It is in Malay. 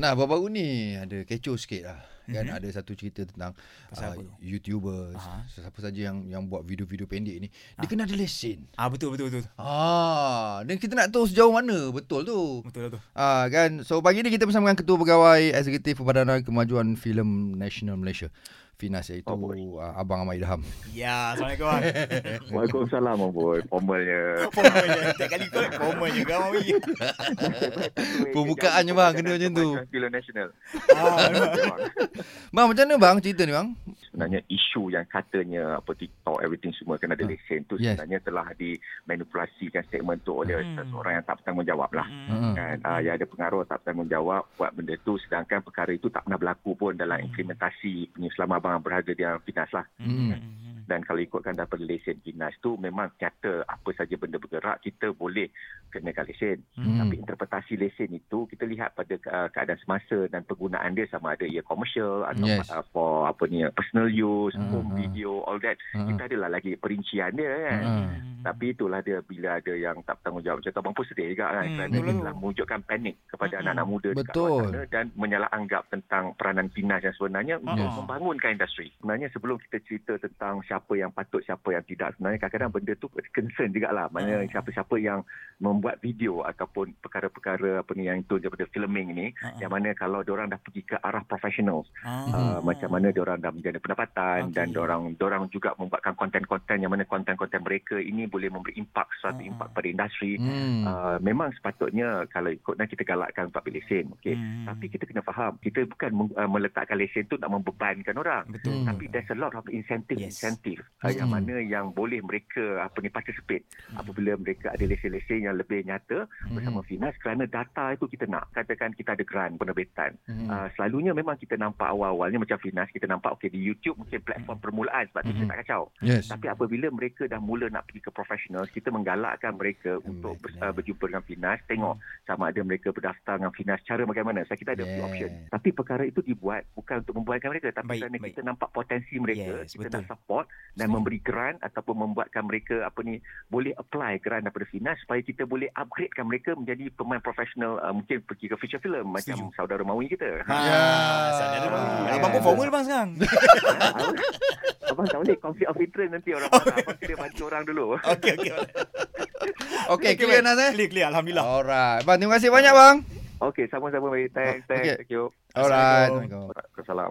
Nah, baru-baru ni ada kecoh sikit lah. Kan ada satu cerita tentang YouTuber, siapa saja yang buat video-video pendek ni, dia kena ada lesen. Betul. Dan kita nak tahu sejauh mana betul tu. Betul. Kan. So pagi ni kita bersama dengan Ketua Pegawai Eksekutif Perbadanan Kemajuan Filem Nasional Malaysia, FINAS, iaitu Abang Amar Ilham. Ya, Assalamualaikum. Waalaikumsalam, boy. Formalnya. Tiap kali kau formalnya kau Amar. Pembukaannya bang kena macam tu. Filem Nasional. Bang, macam mana bang cerita ni bang? Sebenarnya isu yang katanya TikTok everything semua kena ada lesen tu sebenarnya telah dimanipulasikan segmen tu oleh seorang yang tak bertanggungjawab lah. Kan, yang ada pengaruh tak bertanggungjawab buat benda tu, sedangkan perkara itu tak pernah berlaku pun dalam implementasi selama abang berada di FINAS lah. Dan kalau ikutkan daripada lesen FINAS tu, memang kata apa saja benda bergerak kita boleh kenakan lesen. Tapi interpretasi lesen itu kita lihat pada keadaan semasa dan penggunaan dia, sama ada ia komersial atau for apa ni, personal use, home video, all that. Kita adalah lagi perincian dia kan. Tapi itulah dia, bila ada yang tak bertanggungjawab macam tu, abang pun sedih juga kan. Kerana dia telah mewujudkan panik kepada anak-anak muda dekat luar sana dan menyalah anggap tentang peranan FINAS yang sebenarnya untuk membangunkan industri. Sebenarnya sebelum kita cerita tentang siapa yang patut, siapa yang tidak, sebenarnya kadang-kadang benda tu concern jugalah. Maksudnya siapa-siapa yang membuat video ataupun perkara-perkara apa ni yang itu daripada filming ni, yang mana kalau diorang dah pergi ke arah professional, macam mana diorang dah menjana pendapatan, dan diorang juga membuatkan konten-konten yang mana konten-konten mereka ini boleh memberi impak, suatu impak pada industri. Memang sepatutnya kalau ikutnya kita galakkan untuk ambil lesen. Tapi kita kena faham, kita bukan meletakkan lesen tu nak membebankan orang. Tapi there's a lot of insentif yang mana yang boleh mereka participate apabila mereka ada lesen-lesen yang lebih nyata bersama FINAS, kerana data itu kita nak. Katakan kita ada grant penerbitan, selalunya memang kita nampak awal-awalnya macam FINAS, kita nampak di YouTube mungkin platform permulaan, sebab tu kita tak kacau. Tapi apabila mereka dah mula nak pergi ke professional, kita menggalakkan mereka untuk berjumpa dengan FINAS, tengok sama ada mereka berdaftar dengan FINAS cara bagaimana. So kita ada few option. Tapi perkara itu dibuat bukan untuk membuatkan mereka, tapi kerana kita nampak potensi mereka, kita dah support dan memberi grant ataupun membuatkan mereka boleh apply grant daripada FINAS supaya kita boleh upgradekan mereka menjadi pemain profesional, mungkin pergi ke feature film macam saudara Mawi kita. Saudara Mawi. Abang pun formal bang sekarang. Abang tak boleh konflik of interest, nanti orang marah. Abang kena bantu orang dulu. Okey. Okey, clear Nas eh? Clear, alhamdulillah. Alright. Bang, terima kasih banyak bang. Okey, sama-sama. Thanks. Thank you. Alright. Assalamualaikum.